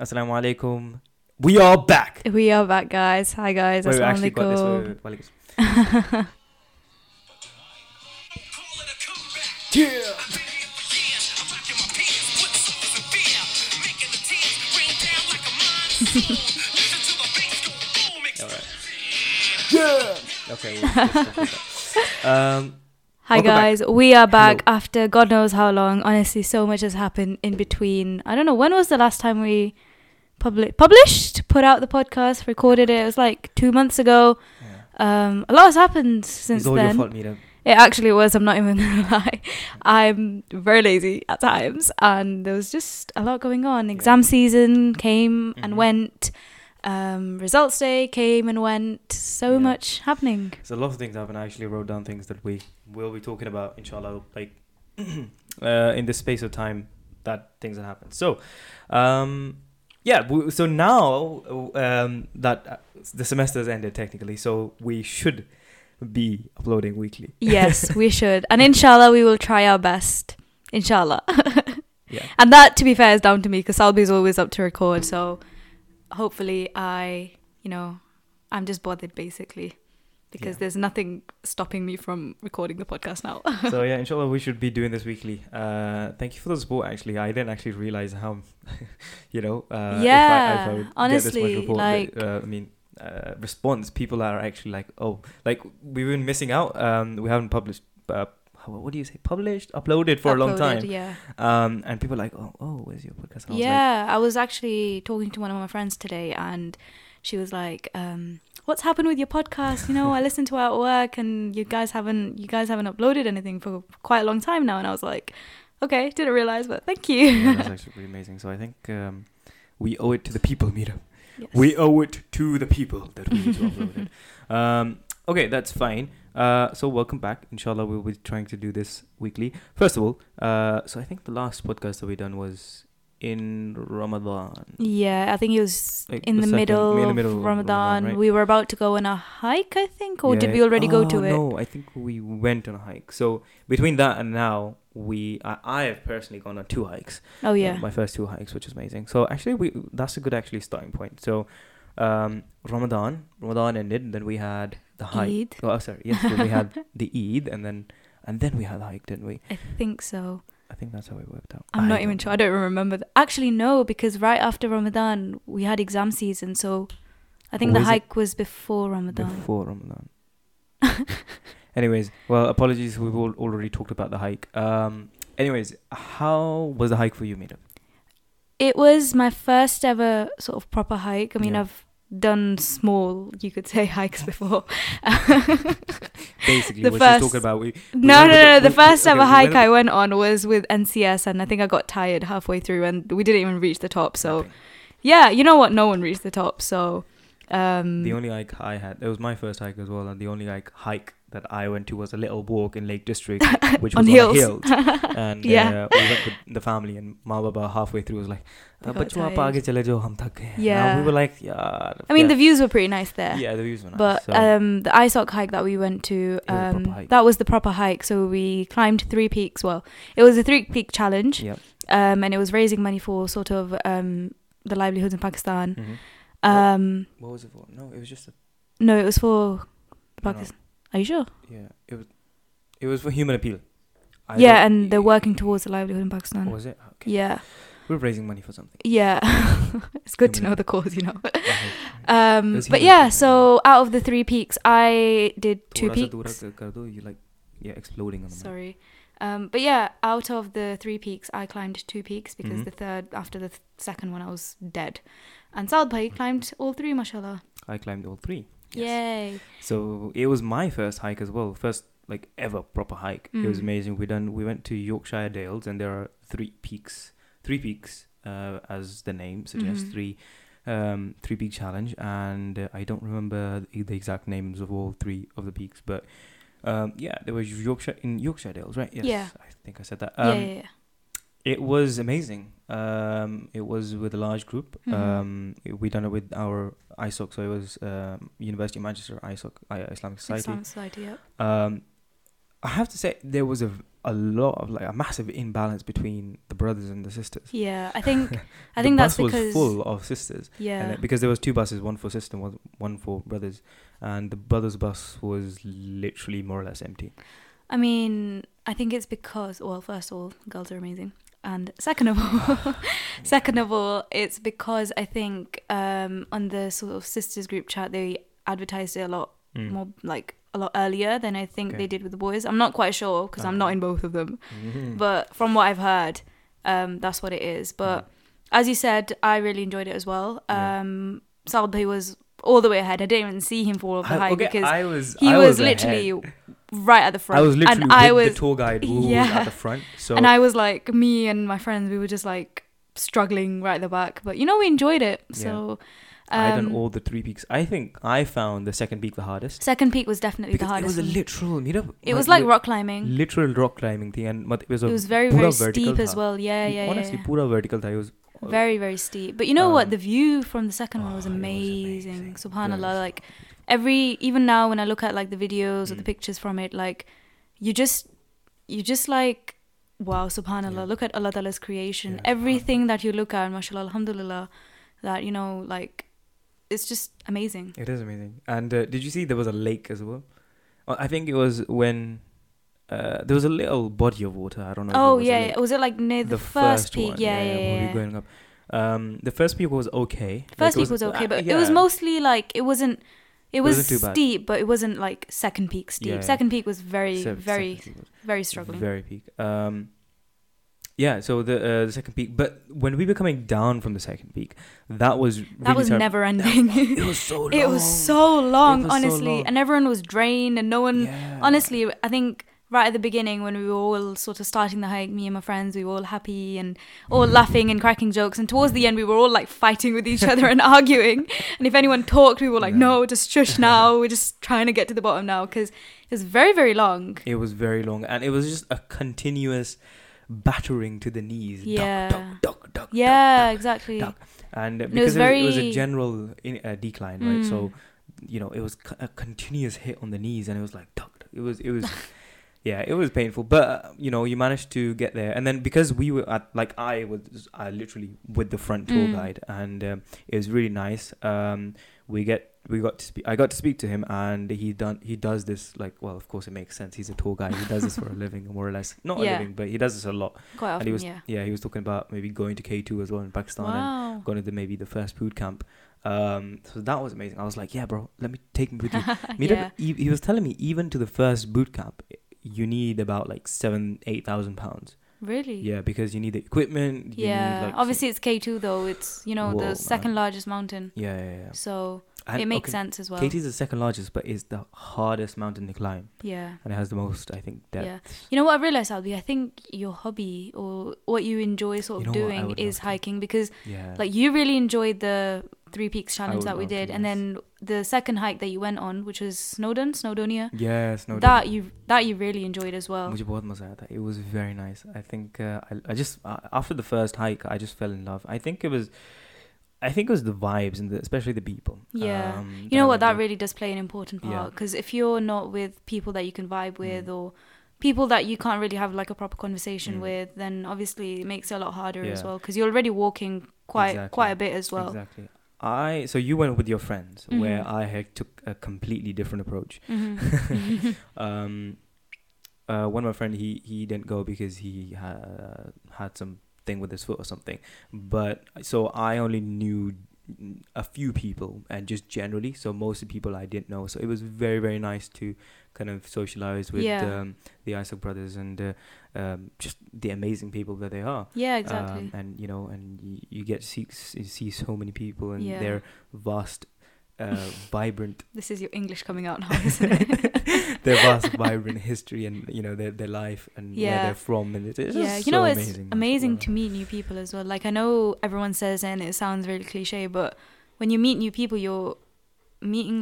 Assalamu alaikum. We are back. We are back, guys. Hi, guys. Wait, we actually got this. Wait. Yeah. Alright. Yeah. Okay. Hi guys, we are back after God knows how long. Honestly, so much has happened in between. I don't know, when was the last time we published, put out the podcast, recorded it? It was like 2 months ago. Yeah. A lot has happened since then. It's all your fault, Mira. It actually was, I'm not even going to lie. I'm very lazy at times and there was just a lot going on. Exam season came and went. Results day came and went. So much happening. So a lot of things happened. I actually wrote down things that we will be talking about, inshallah, like in the space of time that things that happened. So, so now that the semester's ended technically, so we should be uploading weekly. Yes, we should, and inshallah we will try our best, inshallah. Yeah, and that, to be fair, is down to me because Salbi's always up to record, so hopefully I'm just bothered basically because there's nothing stopping me from recording the podcast now. So yeah, inshallah we should be doing this weekly. Thank you for the support. Actually, I didn't actually realize how if I honestly get this much report, like that, response. People are actually like, oh, like we've been missing out. We haven't published. What do you say? Uploaded for a long time. Yeah. And people are like, oh, where's your podcast? And I was actually talking to one of my friends today, and she was like, what's happened with your podcast? You know, I listened to her at work, and you guys haven't uploaded anything for quite a long time now. And I was like, okay, didn't realize, but thank you. Yeah, that's actually pretty amazing. So I think we owe it to the people, Mira. Yes. We owe it to the people that we need to upload it. Okay, that's fine. So welcome back. Inshallah, we'll be trying to do this weekly. First of all, so I think the last podcast that we done was in Ramadan. Yeah, I think it was like in the middle of Ramadan. Right? We were about to go on a hike, I think, or did we already go to it? No, I think we went on a hike. So between that and now, I have personally gone on 2 hikes. Oh yeah, my first 2 hikes, which is amazing. So actually, that's a good starting point. So Ramadan ended, then we had the hike. Eid. So we had the Eid, and then we had the hike, didn't we? I think so. I think that's how it worked out. I'm not even sure. I don't remember. Actually, no, because right after Ramadan we had exam season, so I think the hike was before Ramadan. Anyways, well, apologies. We've already talked about the hike. Anyways, how was the hike for you, Mira? It was my first ever sort of proper hike. I mean, I've done small, you could say, hikes before. Basically, what she's talking about. The first ever hike I went on was with NCS, and I think I got tired halfway through, and we didn't even reach the top. So, you know what? No one reached the top. So, the only hike I had, it was my first hike as well, and the only hike that I went to was a little walk in Lake District, which was on hills. And we went with the family, and Ma Baba halfway through was like, we were like, I mean, the views were pretty nice there. Yeah, the views were nice. But the ISOC hike that we went to, that was the proper hike. So we climbed 3 peaks. Well, it was a 3-peak challenge. Yep. And it was raising money for sort of the livelihoods in Pakistan. Mm-hmm. What was it for? No, it was just it was for Pakistan. Are you sure? Yeah, it was for human appeal. And they're working towards the livelihood in Pakistan. Oh, was it? Okay. Yeah. We're raising money for something. Yeah. It's good to know the cause, you know. So out of the 3 peaks, I did 2 peaks. You're like, exploding on the Sorry. But yeah, out of the 3 peaks, I climbed 2 peaks because the third, after the second one, I was dead. And Saad Bhai climbed all 3, mashallah. I climbed all 3. Yes. Yay. So it was my first hike as well. First ever proper hike. It was amazing. We went to Yorkshire Dales, and there are 3 peaks. 3 peaks, as the name suggests, 3 peak challenge, and I don't remember the exact names of all 3 of the peaks, but there was Yorkshire Dales, right? Yes. Yeah. I think I said that. It was amazing. It was with a large group. We done it with our ISOC, so it was University of Manchester ISOC, Islamic Society. I have to say, there was a a lot of like a massive imbalance between the brothers and the sisters. Yeah, I think that's because the bus was full of sisters. Yeah, and because there was two buses, one for sisters and one for brothers, and the brothers' bus was literally more or less empty. I mean, I think it's because, well, first of all, girls are amazing, and second of all, it's because I think on the sort of sisters group chat they advertised it a lot more, like a lot earlier than I think they did with the boys. I'm not quite sure because I'm not in both of them, but from what I've heard, that's what it is. But as you said, I really enjoyed it as well. Salbi was all the way ahead. I didn't even see him fall off the high because he was literally ahead. Right at the front. I was literally the tour guide who was at the front. So and I was like, me and my friends, we were just like struggling right at the back. But we enjoyed it. So. I done all the three peaks. I think I found the second peak the hardest. Second peak was definitely the hardest. It was a literal, it was like rock climbing. Literal rock climbing thing, and it was very very steep as well. Honestly, pura vertical. It was very very steep. But you know what? The view from the second one was amazing. Subhanallah. Like even now when I look at like the videos or the pictures from it, like you just like wow, subhanallah. Yeah. Look at Allah Ta'ala's creation. Yeah, everything that you look at, mashallah, alhamdulillah, that like. It's just amazing. It is amazing. And did you see there was a lake as well? I think it was when there was a little body of water. I don't know. Oh, was it like near the first peak? Yeah. We were going up. The first peak was okay. It was mostly like it wasn't steep, but it wasn't like second peak steep. Yeah. Second peak was very struggling. Very peak. Yeah, so the second peak. But when we were coming down from the second peak, that was never ending. It was so long. Honestly. And everyone was drained and no one... Yeah. Honestly, I think right at the beginning when we were all sort of starting the hike, me and my friends, we were all happy and all laughing and cracking jokes. And towards the end, we were all like fighting with each other and arguing. And if anyone talked, we were like, no, just shush now. We're just trying to get to the bottom now because it was very, very long. It was very long. And it was just a continuous... battering to the knees, duck, exactly, duck. And because it was a general decline, right? So it was a continuous hit on the knees, and it was like duck. It was yeah, it was painful, but you managed to get there. And then because we were at I was literally with the front tour guide, and it was really nice. I got to speak to him, and he does this well, of course it makes sense. He's a tour guide. He does this for a living, more or less. Not a living, but he does this a lot. Quite often, and he was talking about maybe going to K2 as well in Pakistan and going to the first food camp. So that was amazing. I was like, yeah, bro, let me take him with you. He was telling me even to the first boot camp, you need about 7,000-8,000 pounds. Really? Yeah, because you need the equipment. You need, obviously it's K2 though. It's the second largest mountain. Yeah. So. And it makes sense as well. K2 is the second largest, but it's the hardest mountain to climb. Yeah. And it has the most, I think, depth. Yeah. You know what I realised, Albi? I think your hobby or what you enjoy sort of doing is hiking because you really enjoyed the Three Peaks challenge that we did. And then the second hike that you went on, which was Snowdonia. Yeah, Snowdonia. That you really enjoyed as well. It was very nice. I think I just after the first hike, I just fell in love. I think it was the vibes and especially the people. Yeah. That really does play an important part because if you're not with people that you can vibe with or people that you can't really have a proper conversation with, then obviously it makes it a lot harder as well because you're already walking quite a bit as well. Exactly. So you went with your friends where I had took a completely different approach. Mm-hmm. One of my friend, he didn't go because he had some thing with his foot or something, but so I only knew a few people and just generally, so most of the people I didn't know, so it was very very nice to kind of socialize with the ISOC brothers and just the amazing people that they are. Yeah, exactly. And you get to see so many people and their vast vibrant this is your English coming out now, isn't it? Their vast vibrant history and their life and where they're from, and it's just so it's amazing to meet new people as well. I know everyone says and it sounds really cliche, but when you meet new people you're meeting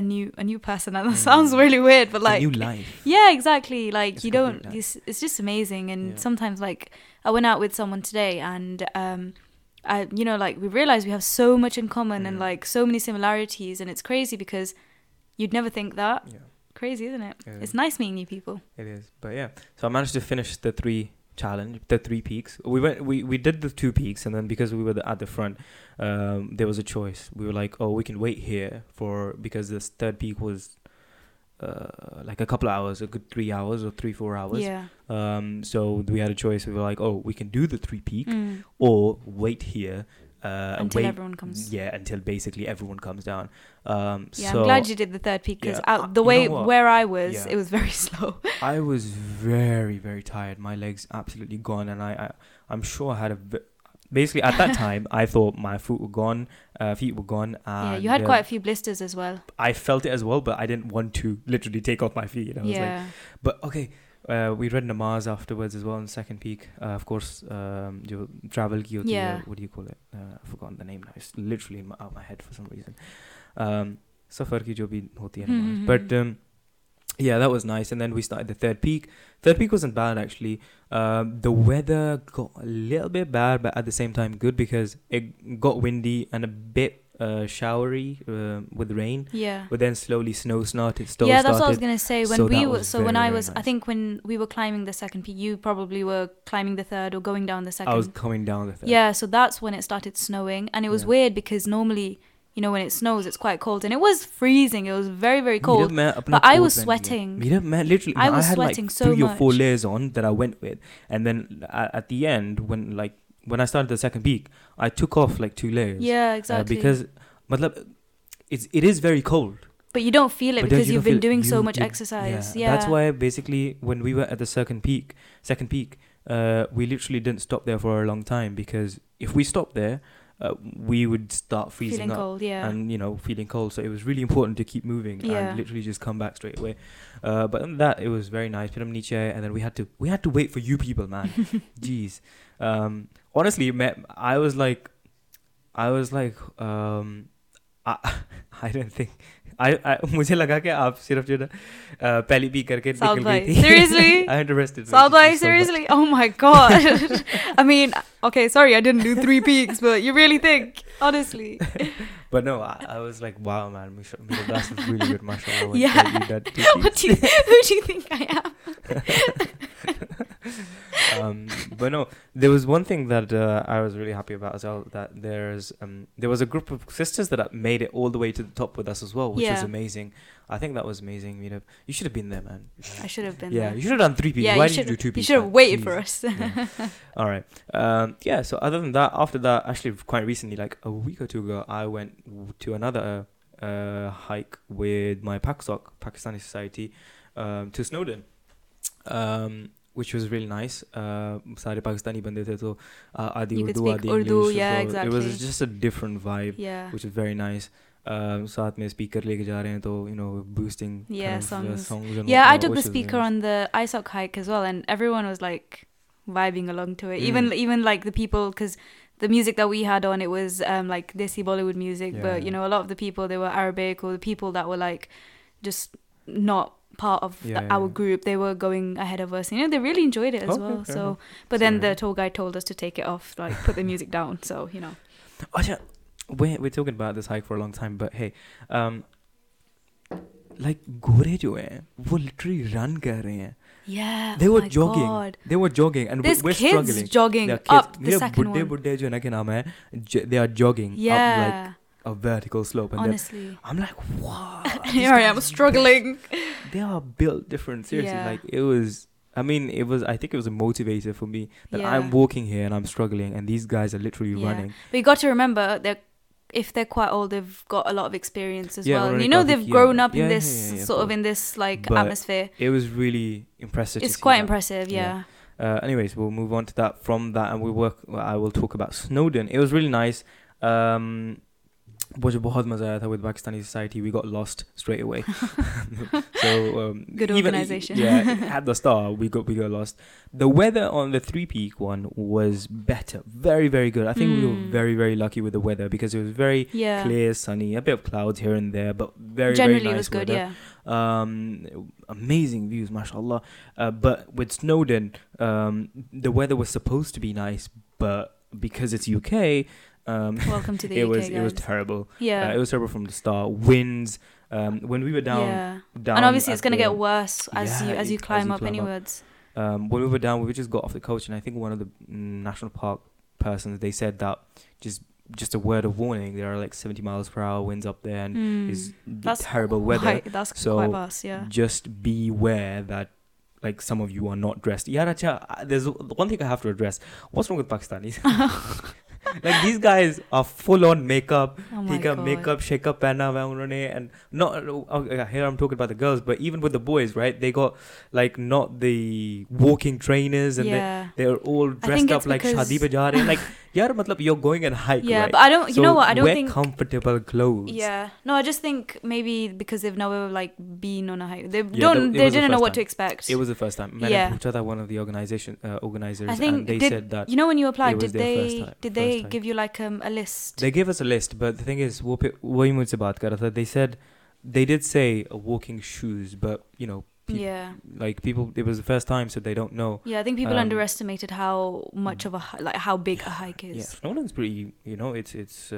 a new person, and that sounds really weird, but a new life. Yeah, exactly. It's just amazing. And sometimes I went out with someone today and we realize we have so much in common and so many similarities, and it's crazy because you'd never think that. Yeah. crazy, isn't it? Yeah. It's nice meeting new people. It is. But yeah, so I managed to finish the three peaks. We did the two peaks, and then because we were at the front, there was a choice. We were like, oh, we can wait here because this third peak was like a couple of hours, a good 3 hours or 4 hours. Yeah. So we had a choice. We were like, oh, we can do the three peak or wait here. Until everyone comes. Yeah, until basically everyone comes down. So I'm glad you did the third peak because the way where I was, it was very slow. I was very, very tired. My legs absolutely gone, and I'm sure I had basically at that time I thought my feet were gone. And, you had quite a few blisters as well. I felt it as well, but I didn't want to literally take off my feet. I was like, but okay. We read namaz afterwards as well on the second peak. Of course, travel ki hoti hai, what do you call it? I've forgotten the name now. It's literally out of my head for some reason. Safar ki jo bhi hoti hai namaz. But that was nice. And then we started the third peak. Third peak wasn't bad actually. The weather got a little bit bad, but at the same time good because it got windy and a bit showery with rain, but then slowly snow started. That's what I was gonna say. I think when we were climbing the second peak, you probably were climbing the third or going down the second. I was coming down the third, so that's when it started snowing, and it was weird because normally, you know, when it snows it's quite cold, and it was freezing. It was very, very cold, but I was sweating. Literally, I was sweating so much. I had like 3 or 4 layers on that I went with, and then at the end when I started the second peak, I took off like 2 layers. Yeah, exactly. Because it is very cold. But you don't feel it because you've been doing so much exercise. Yeah. That's why basically when we were at the second peak, we literally didn't stop there for a long time, because if we stopped there, we would start freezing up. Cold, and, you know, feeling cold. So it was really important to keep moving and literally just come back straight away. But that, it was very nice. And then we had to wait for you people, man. Jeez. Honestly, I don't think. I मुझे लगा कि आप सिर्फ जो पहली peak करके निकल गई थी. Seriously? I'm interested. Southbye, seriously? Oh my god. I mean, okay, sorry, I didn't do 3 peaks, but you really think, honestly. But no, I was like, wow, man, that's really good, mashallah. Yeah. Who do you think I am? But no, there was one thing that I was really happy about as well, that there was a group of sisters that made it all the way to the top with us as well, which was amazing. I think that was amazing. You should have been there, man. I should have been there. You should have done 3 peaks. Why did you do 2 peaks? You should have waited for us. All right. So other than that, after that, actually quite recently, like a week or 2 ago, I went to another hike with my PACSOC, Pakistani Society, to Snowdon, which was really nice. Sare Pakistani bande the, so aadhi Urdu, aadhi English. Yeah, exactly. It was just a different vibe, which is very nice. Saath mein speaker leke ja rahe hain, so, you know, boosting songs and I took the speaker on the ISOC hike as well, and everyone was like vibing along to it. Even like the people, because the music that we had on, it was like Desi Bollywood music, but you know, a lot of the people, they were Arabic, or the people that were like just not part of our group, they were going ahead of us. You know, they really enjoyed it as well. So, but then the tour guide told us to take it off, like put the music down. So, you know, we're talking about this hike for a long time, but hey, like gore jo hai, wo literally run kar rahe hain. Yeah, they were jogging. God. They were jogging, and we're kids struggling. Jogging kids up the second one. They are jogging up like a vertical slope. And honestly, I'm like, wow. Here I am struggling. They are built different. Seriously, like it was. I mean, it was. I think it was a motivator for me that I'm walking here and I'm struggling, and these guys are literally running. But you got to remember if they're quite old, they've got a lot of experience as well. You know, they've grown up in this sort of in this like atmosphere. It was really impressive. It's quite impressive, anyways, we'll move on to that from that, and I will talk about Snowdon. It was really nice. With Pakistani Society, we got lost straight away. So good organization. At the start, we got lost. The weather on the 3 peak one was better, very, very good. I think we were very, very lucky with the weather because it was very clear, sunny, a bit of clouds here and there, but very, generally very nice. Generally, it was good. Weather. Amazing views, mashallah. But with Snowdon, the weather was supposed to be nice, but because it's UK. Welcome to the UK, guys. It was terrible. It was terrible from the start. Winds, When we were down, and obviously it's going to get worse as you climb up inwards. When we were down, we just got off the coach, and I think one of the national park persons, they said that just a word of warning, there are like 70 miles per hour winds up there, and it's terrible weather. That's quite vast. Just beware that like some of you are not dressed. There's one thing I have to address. What's wrong with Pakistanis? Like, these guys are full on makeup. Makeup, shake-up, and not here I'm talking about the girls, but even with the boys, right? They got like not the walking trainers, and they're all dressed up like shadi pe ja rahe. Like, you're going and hike, right? But I don't, think comfortable clothes. Yeah, no, I just think maybe because they've never like been on a hike, they didn't know what to expect. It was the first time. One of the organizers, I think, and they said that when you applied, did they give you like a list? They gave us a list, but the thing is, they said they did say walking shoes, but it was the first time, so they don't know. I think people underestimated how much of how big a hike is. Snowdon's pretty, it's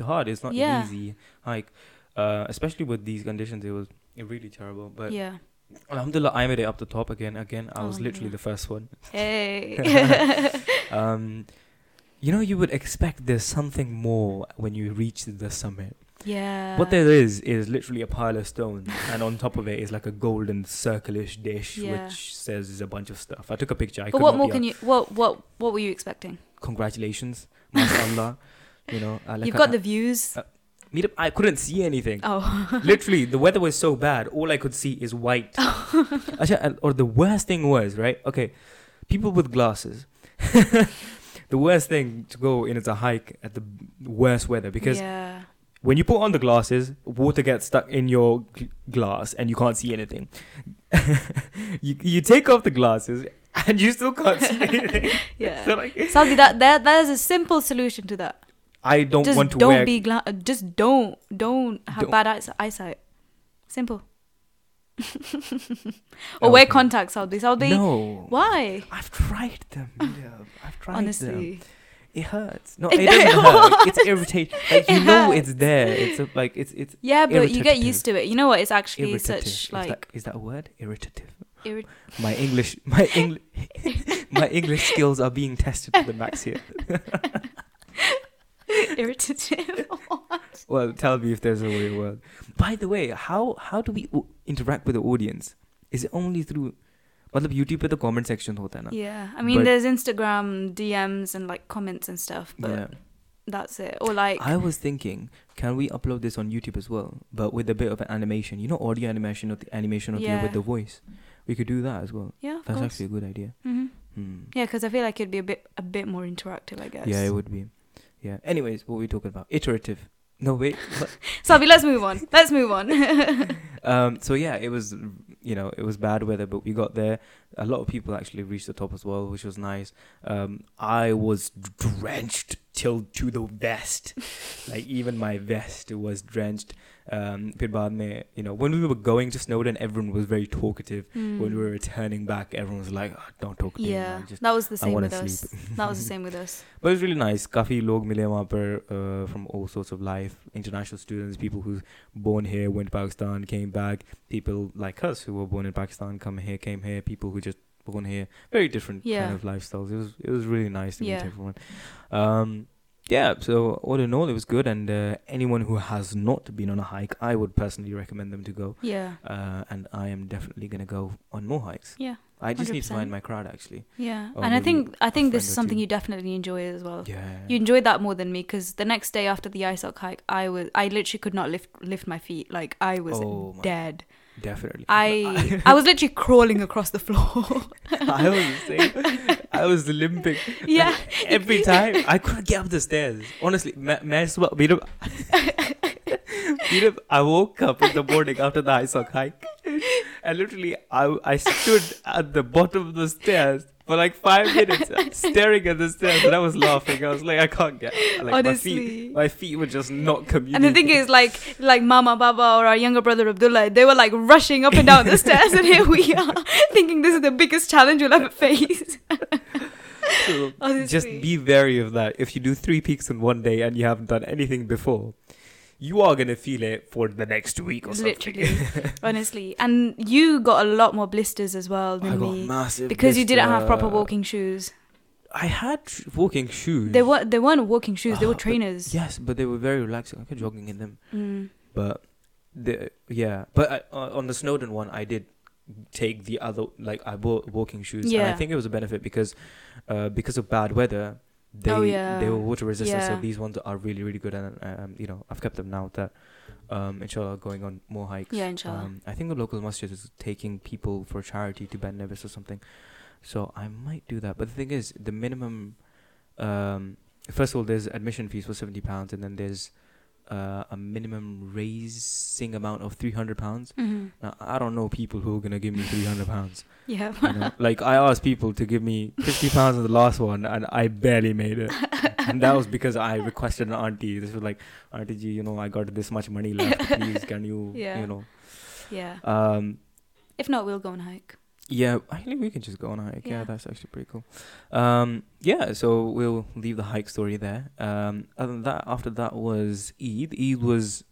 hard. It's not an easy hike, especially with these conditions. It was really terrible, but alhamdulillah, I made it up the top again. I was literally the first one. Hey. You would expect there's something more when you reach the summit. What there is literally a pile of stones, and on top of it is like a golden circle-ish dish which says there's a bunch of stuff. I took a picture. What were you expecting? Congratulations, mashallah. You've got the views. I couldn't see anything. Literally, the weather was so bad, all I could see is white. Or the worst thing was, right? Okay, people with glasses. The worst thing to go in is a hike at the worst weather, because when you put on the glasses, water gets stuck in your glass and you can't see anything. You take off the glasses and you still can't see anything. So Saudi, that is a simple solution to that. I don't want to wear... Just don't have bad eyesight. Simple. Wear contacts, Saudi. No. Why? I've tried them. Honestly. It hurts. No, it doesn't hurt. It's irritating. Like, it's there. It's like it's. Yeah, but you get used to it. You know what? It's actually such like. Is that a word? Irritative. My English skills are being tested to the max here. Irritative. Well, tell me if there's a weird word. By the way, how do we interact with the audience? Is it only through? YouTube pe the comment section hota hai na. I mean, there's Instagram DMs and like comments and stuff, but that's it. Or like, I was thinking, can we upload this on YouTube as well, but with a bit of an animation? Audio animation or the animation of with the voice. We could do that as well. That's course. Actually a good idea. Because I feel like it'd be a bit more interactive, I guess. It would be. Anyways, what were we talking about? Iterative. No, wait. Sabi, let's move on. It was, it was bad weather, but we got there. A lot of people actually reached the top as well, which was nice. I was drenched to the vest. Like, even my vest was drenched. When we were going to Snowdon, everyone was very talkative. When we were returning back, everyone was like, don't talk to me. That was the same with us. But it was really nice. Kafi log mile wahan par from all sorts of life. International students, people who born here, went to Pakistan, came back. People like us who were born in Pakistan, came here. People who just born here. Very different kind of lifestyles. It was really nice to meet everyone. So all in all, it was good. And anyone who has not been on a hike, I would personally recommend them to go. And I am definitely going to go on more hikes. I just 100%. Need to find my crowd, actually. And I think this is something you definitely enjoy as well. You enjoyed that more than me, because the next day after the ISOC hike, I literally could not lift my feet. Like, I was dead. Definitely. I was literally crawling across the floor. I was the same. I was limping. Every time I couldn't get up the stairs. Honestly, I woke up in the morning after the ISOC hike, and literally I stood at the bottom of the stairs for like 5 minutes, staring at the stairs, and I was laughing. I was like, I can't get like, honestly. My feet were just not communicating. And the thing is, like Mama, Baba, or our younger brother Abdullah, they were like rushing up and down the stairs, and here we are thinking this is the biggest challenge we'll ever face. So just be wary of that. If you do 3 peaks in one day and you haven't done anything before, you are going to feel it for the next week or something. Literally, honestly. And you got a lot more blisters as well than me. I got massive blisters. You didn't have proper walking shoes. I had walking shoes. They weren't walking shoes, they were trainers. Yes, but they were very relaxing. I kept jogging in them. Mm. But, on the Snowdon one, I did take the other, like I bought walking shoes. Yeah. And I think it was a benefit because of bad weather, they were water resistant. Yeah. So these ones are really, really good. And, I've kept them now with that. Inshallah, going on more hikes. Yeah, inshallah. I think the local masjid is taking people for charity to Ben Nevis or something. So I might do that. But the thing is, the minimum... first of all, there's admission fees for £70. And then there's a minimum raising amount of £300. Mm-hmm. Now, I don't know people who are going to give me £300. Yeah. You know? Like, I asked people to give me £50 on the last one. And I barely made it. And that was because I requested an auntie. This was like, Auntie G, I got this much money left. Please, can you, Yeah. If not, we'll go on a hike. Yeah, I think we can just go on a hike. Yeah, that's actually pretty cool. So we'll leave the hike story there. Other than that, after that was Eid. Eid is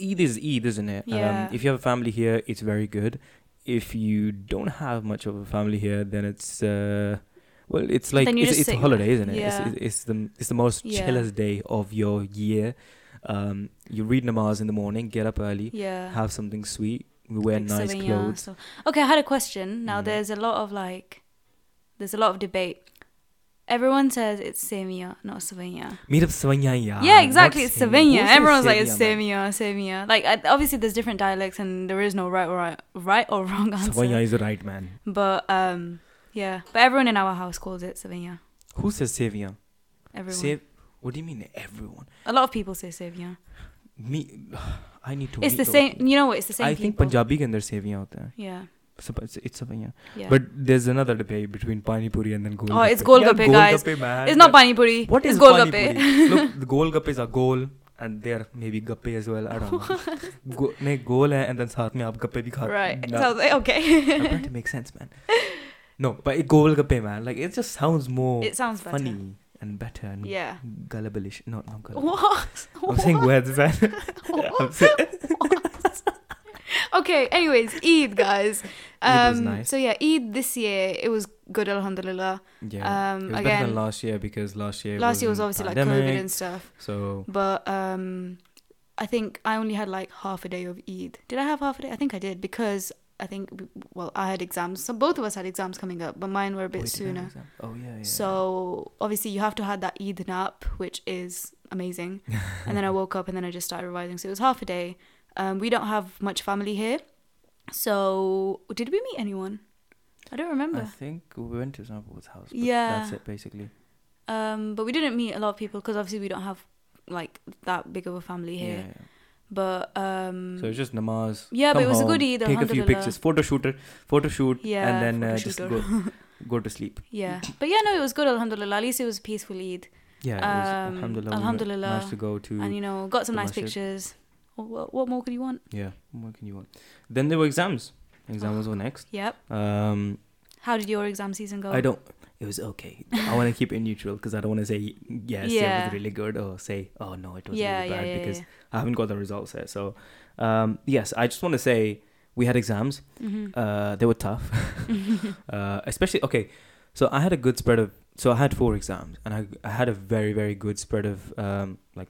Eid, isn't it? Yeah. If you have a family here, it's very good. If you don't have much of a family here, then it's it's a holiday, isn't it? Yeah. It's the most chillest day of your year. You read namaz in the morning, get up early, have something sweet. We wear nice clothes. So. Okay, I had a question. Now there's a lot of debate. Everyone says it's semiya, not sevenya. Yeah, exactly. It's sevenya. Everyone's like it's semiya. Like obviously there's different dialects and there is no right or wrong answer. Sevenya is the right man. But but everyone in our house calls it sevenya. Who says sevenya? Everyone. What do you mean everyone? A lot of people say sevenya. Me, I need to. It's the same. You know what? It's the same. I think Punjabi can their seviyaan out there. Yeah. So it's seviyaan. Yeah. But there's another debate between pani puri and then golgappe. Oh, it's golgappe, guys. Man. It's not pani puri. What is golgappe? Look, the golgappes are gol and they're maybe gappe as well. I don't know. Gol hai and then saath mein aap gappe bhi khate. Right. No. Sounds like, okay. I'm trying to make sense, man. No, but it golgappe, man. Like it just sounds more. It sounds funny. Better. And better and gullible-ish. Not gullible. What? I'm saying words, man. Okay, anyways, Eid, guys. Eid was nice. So Eid this year, it was good, alhamdulillah. Yeah, it was better than last year because last year was obviously pandemic, like COVID and stuff. So, but I think I only had like half a day of Eid. Did I have half a day? I think I did because I think, I had exams. So both of us had exams coming up, but mine were a bit sooner. So obviously you have to have that Eid nap, which is amazing. And then I woke up and then I just started revising. So it was half a day. We don't have much family here. So did we meet anyone? I don't remember. I think we went to Snowball's house. Yeah. That's it basically. But we didn't meet a lot of people because obviously we don't have like that big of a family here. Yeah. But so it's just namaz. Yeah, but it was a good Eid. Take a few pictures, photo shoot, and then just go to sleep. Yeah, but it was good. Alhamdulillah, at least it was a peaceful Eid. Yeah, it was, alhamdulillah. Nice to go to, and got some nice pictures. What more could you want? Yeah, what more can you want? Then there were exams. Exams were next. Yep. How did your exam season go? It was okay. I want to keep it neutral because I don't want to say, yes, it was really good or say, oh, no, it was really bad because I haven't got the results yet. So, yes, I just want to say we had exams. Mm-hmm. They were tough. Especially, okay, so I had a good spread of, so I had 4 exams and I had a very, very good spread of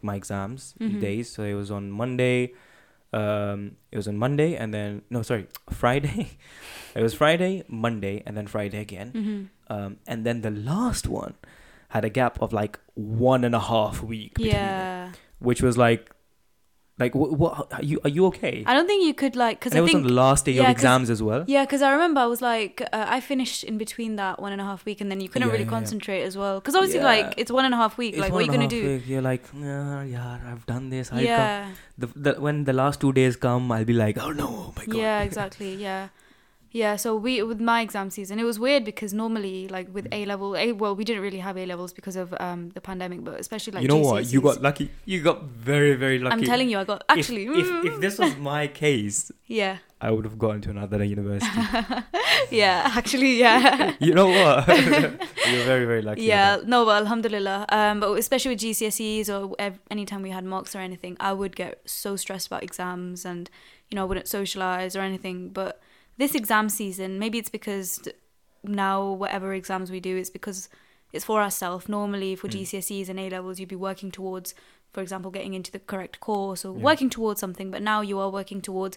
my exams days. So it was on Monday. Friday. It was Friday, Monday, and then Friday again. Mm-hmm. And then the last one had a gap of like 1.5 weeks between them, which was like what are you okay? I don't think you could because I think it was on the last day of exams as well. Yeah, because I remember I was like I finished in between that 1.5 weeks, and then you couldn't really concentrate as well because obviously it's 1.5 weeks. Like what are you gonna do? You're like I've done this. When the last 2 days come, I'll be like oh no, oh my god. Yeah, exactly. Yeah. Yeah, so with my exam season, it was weird because normally, like, with we didn't really have A-levels because of the pandemic, but especially, like, you know GCSEs. What? You got lucky. You got very, very lucky. I'm telling you, I got... Actually... If this was my case... Yeah. I would have gone to another university. Yeah, actually, yeah. You know what? You're very, very lucky. Yeah, no, but alhamdulillah. But especially with GCSEs or anytime we had mocks or anything, I would get so stressed about exams and, you know, I wouldn't socialise or anything, but... This exam season, maybe it's because now whatever exams we do, it's because it's for ourselves. Normally for GCSEs and A-levels, you'd be working towards, for example, getting into the correct course or working towards something. But now you are working towards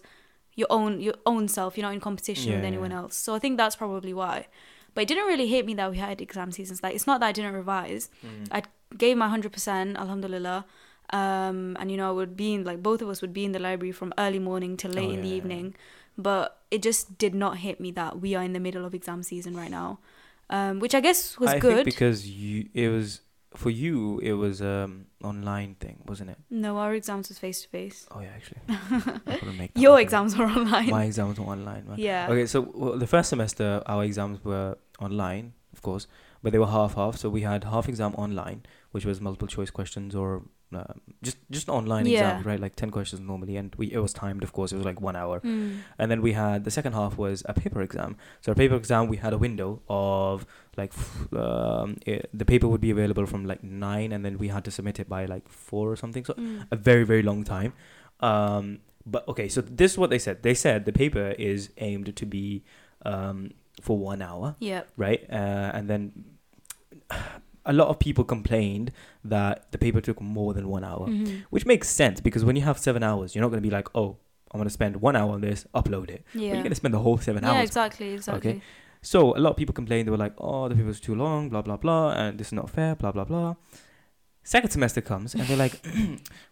your own self. You're not in competition with anyone else. So I think that's probably why. But it didn't really hit me that we had exam seasons. Like, it's not that I didn't revise. I gave my 100%, alhamdulillah. And, you know, I would be in, like, both of us would be in the library from early morning till late in the evening. But it just did not hit me that we are in the middle of exam season right now, which I guess was good. I think because it was online thing, wasn't it? No, our exams was face to face. Oh yeah, actually. Your exams were online. My exams were online, man. Yeah. Okay, so the first semester our exams were online, of course, but they were half. So we had half exam online, which was multiple choice questions or. Just online exams, right? Like 10 questions normally, and it was timed, of course. It was like 1 hour, and then we had the second half was a paper exam. So a paper exam, we had a window of like the paper would be available from like 9, and then we had to submit it by like 4 or something. So a very, very long time. But okay, so this is what they said. They said the paper is aimed to be for 1 hour. Yeah. Right, and then. A lot of people complained that the paper took more than 1 hour, which makes sense because when you have 7 hours, you're not going to be like, oh, I'm going to spend 1 hour on this, upload it. Yeah. But you're going to spend the whole 7 hours. Yeah, exactly. Okay. So a lot of people complained. They were like, oh, the paper's too long, blah, blah, blah. And this is not fair, blah, blah, blah. Second semester comes and they're like,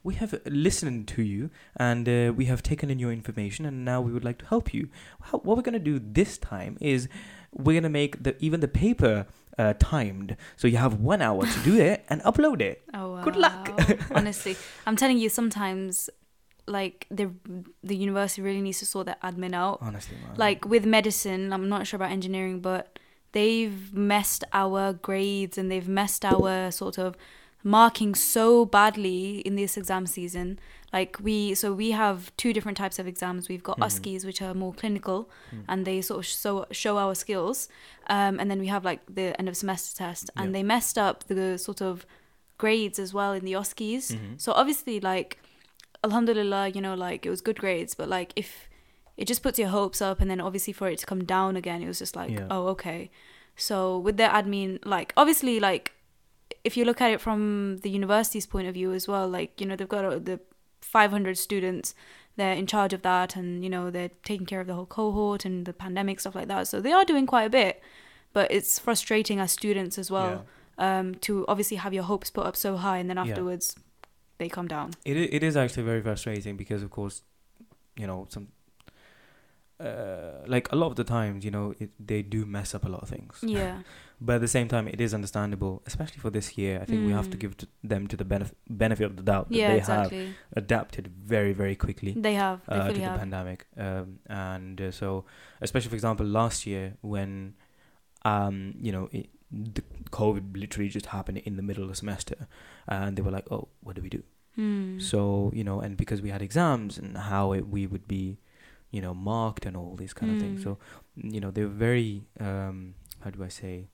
we have listened to you and we have taken in your information and now we would like to help you. What we're going to do this time is we're going to make even the paper... timed, so you have 1 hour to do it and upload it. Oh wow. Good luck. Honestly, I'm telling you, sometimes like the university really needs to sort their admin out, honestly, man. Like with medicine, I'm not sure about engineering, but they've messed our grades and they've messed our sort of marking so badly in this exam season. Like we have two different types of exams. We've got USCEs, which are more clinical, and they sort of show our skills, and then we have like the end of semester test, and they messed up the sort of grades as well in the USCEs. So obviously, like, alhamdulillah, you know, like it was good grades, but like if it just puts your hopes up and then obviously for it to come down again, it was just like oh okay. So with their admin, like obviously, like if you look at it from the university's point of view as well, like, you know, they've got the 500 students, they're in charge of that, and, you know, they're taking care of the whole cohort and the pandemic, stuff like that. So they are doing quite a bit, but it's frustrating as students as well, to obviously have your hopes put up so high and then afterwards they come down. It is actually very frustrating because, of course, you know, some... like a lot of the times, you know, they do mess up a lot of things. Yeah. But at the same time, it is understandable, especially for this year. I think we have to give them the benefit of the doubt that they have adapted very, very quickly. They have. They really to have. The pandemic. So, especially, for example, last year when, you know, the COVID literally just happened in the middle of the semester and they were like, oh, what do we do? So, you know, and because we had exams and how we would be, you know, marked and all these kind of things. So, you know, they were very, how do I say,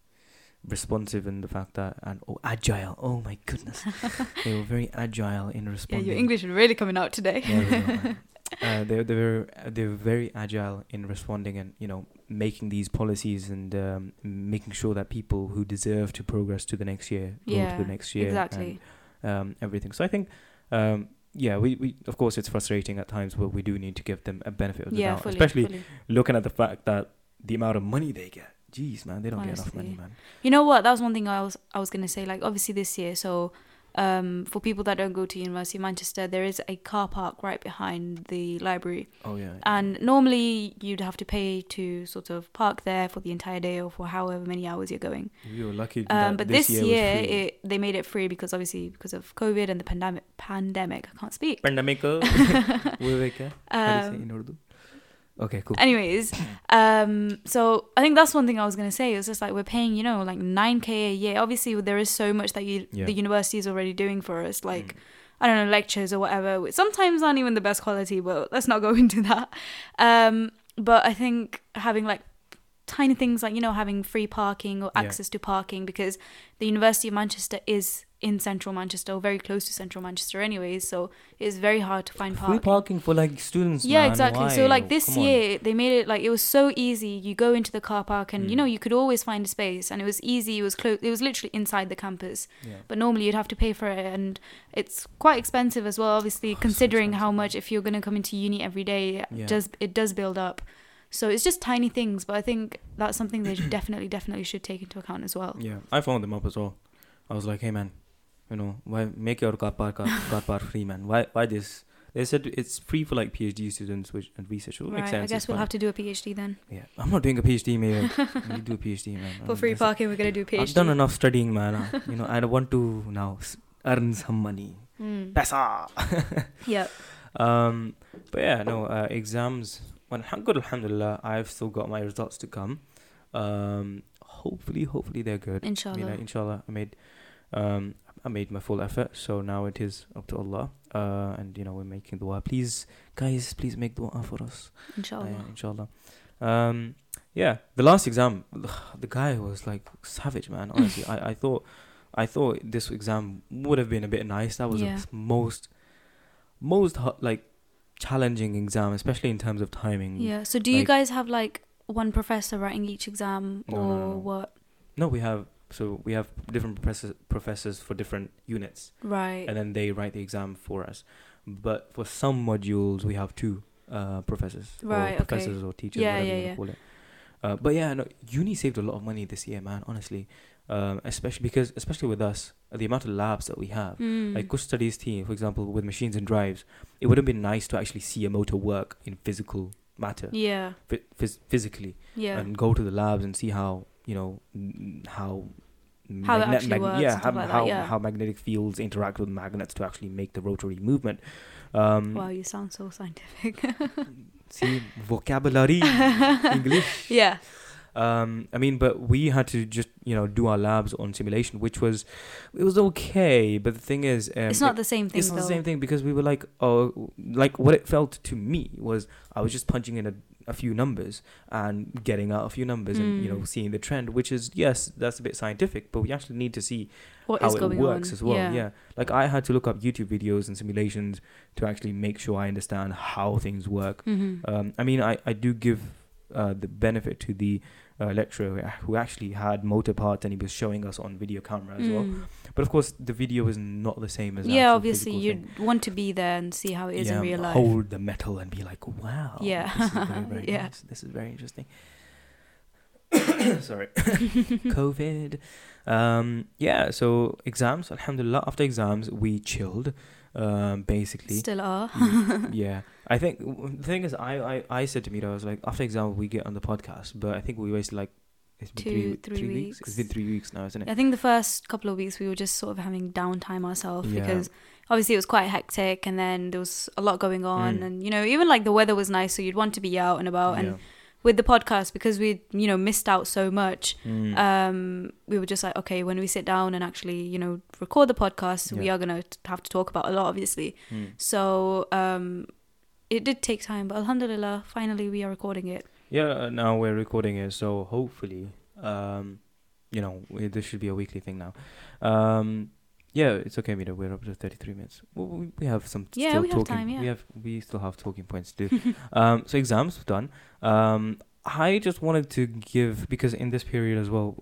responsive in the fact that, and agile. Oh my goodness. They were very agile in responding. Yeah, your English is really coming out today. Yeah, they were very agile in responding and, you know, making these policies and making sure that people who deserve to progress to the next year go to the next year. Exactly. And, everything. So I think... yeah, we of course it's frustrating at times, but we do need to give them a benefit of the doubt, especially looking at the fact that the amount of money they get. Jeez, man, they don't get enough money, man. You know what? That was one thing I was gonna say. Like, obviously this year, so for people that don't go to University of Manchester, there is a car park right behind the library. Oh yeah. And normally you'd have to pay to sort of park there for the entire day or for however many hours you're going. You were lucky. But this year they made it free because of COVID and the pandemic. I can't speak. Pandemic. How do you say in Urdu? Okay, cool. Anyways, so I think that's one thing I was going to say. It's just like we're paying, you know, like 9k a year. Obviously, there is so much that the university is already doing for us. Like, I don't know, lectures or whatever, which sometimes aren't even the best quality, but let's not go into that. But I think having like tiny things like, you know, having free parking or access to parking, because the University of Manchester is in central Manchester, or very close to central Manchester anyways, so it's very hard to find parking. Free parking for like students, yeah, man. Exactly. Why? So like this year they made it like it was so easy. You go into the car park and you know, you could always find a space, and it was easy, it was close, it was literally inside the campus. But normally you'd have to pay for it, and it's quite expensive as well, obviously, considering so how much, if you're going to come into uni every day, it does build up. So it's just tiny things, but I think that's something they definitely should take into account as well. Yeah, I found them up as well. I was like, hey man, you know, why make your car park free, man? Why this? They said it's free for like PhD students, which and research. It makes sense. I guess we'll have to do a PhD then. Yeah, I'm not doing a PhD, man. You do a PhD, man. For free parking, we're gonna do a PhD. I've done enough studying, man. You know, I want to now earn some money. Pesa. Yep. But yeah, no exams. Good, alhamdulillah. I've still got my results to come. Hopefully they're good. Inshallah. Inshallah, I made my full effort. So now it is up to Allah. And you know, we're making dua. Please, guys, please make dua for us. Inshallah. Inshallah. Yeah, the last exam, the guy was like savage, man. Honestly, I thought this exam would have been a bit nice. That was the most like challenging exam, especially in terms of timing. Yeah, so do you guys have like one professor writing each exam? No. What? No, we have different professors for different units, right? And then they write the exam for us. But for some modules we have two professors, right? Or professors, okay. Or teachers, whatever you call it. But yeah, no, uni saved a lot of money this year, man, honestly. Especially with us, the amount of labs that we have, like Kush Studies team, for example, with machines and drives, it would have been nice to actually see a motor work in physical matter, physically, and go to the labs and see how, you know, how magnetic fields interact with magnets to actually make the rotary movement. Wow, you sound so scientific. See, vocabulary, English. Yeah. I mean, but we had to just, you know, do our labs on simulation, which was, it was okay. But the thing is, it's not the same thing. It's not the same thing, because we were like, oh, like what it felt to me was I was just punching in a few numbers and getting out a few numbers and, you know, seeing the trend, which is, yes, that's a bit scientific, but we actually need to see how it works as well. Yeah. Like I had to look up YouTube videos and simulations to actually make sure I understand how things work. Mm-hmm. I mean, I do give the benefit to the lecturer who actually had motor parts, and he was showing us on video camera as well. But of course, the video is not the same as obviously you'd want to be there and see how it is in real life. Hold the metal and be like, wow, this is very, very nice. This is very interesting. Sorry, COVID. So exams, alhamdulillah. After exams, we chilled. Basically, still are. Yeah, I think the thing is, I said to Mira, I was like, after exam we get on the podcast, but I think we wasted like it's been three weeks. It's been 3 weeks now, isn't it? I think the first couple of weeks we were just sort of having downtime ourselves, because obviously it was quite hectic, and then there was a lot going on, and you know, even like the weather was nice, so you'd want to be out and about, and with the podcast, because we, you know, missed out so much, we were just like, okay, when we sit down and actually, you know, record the podcast, we are gonna have to talk about a lot, obviously. So it did take time, but alhamdulillah, finally we are recording it. Yeah, now we're recording it, so hopefully, you know, this should be a weekly thing now. Yeah, it's okay, Mira. We're up to 33 minutes. We have some time, we still have talking points to do. So exams done. I just wanted to give, because in this period as well,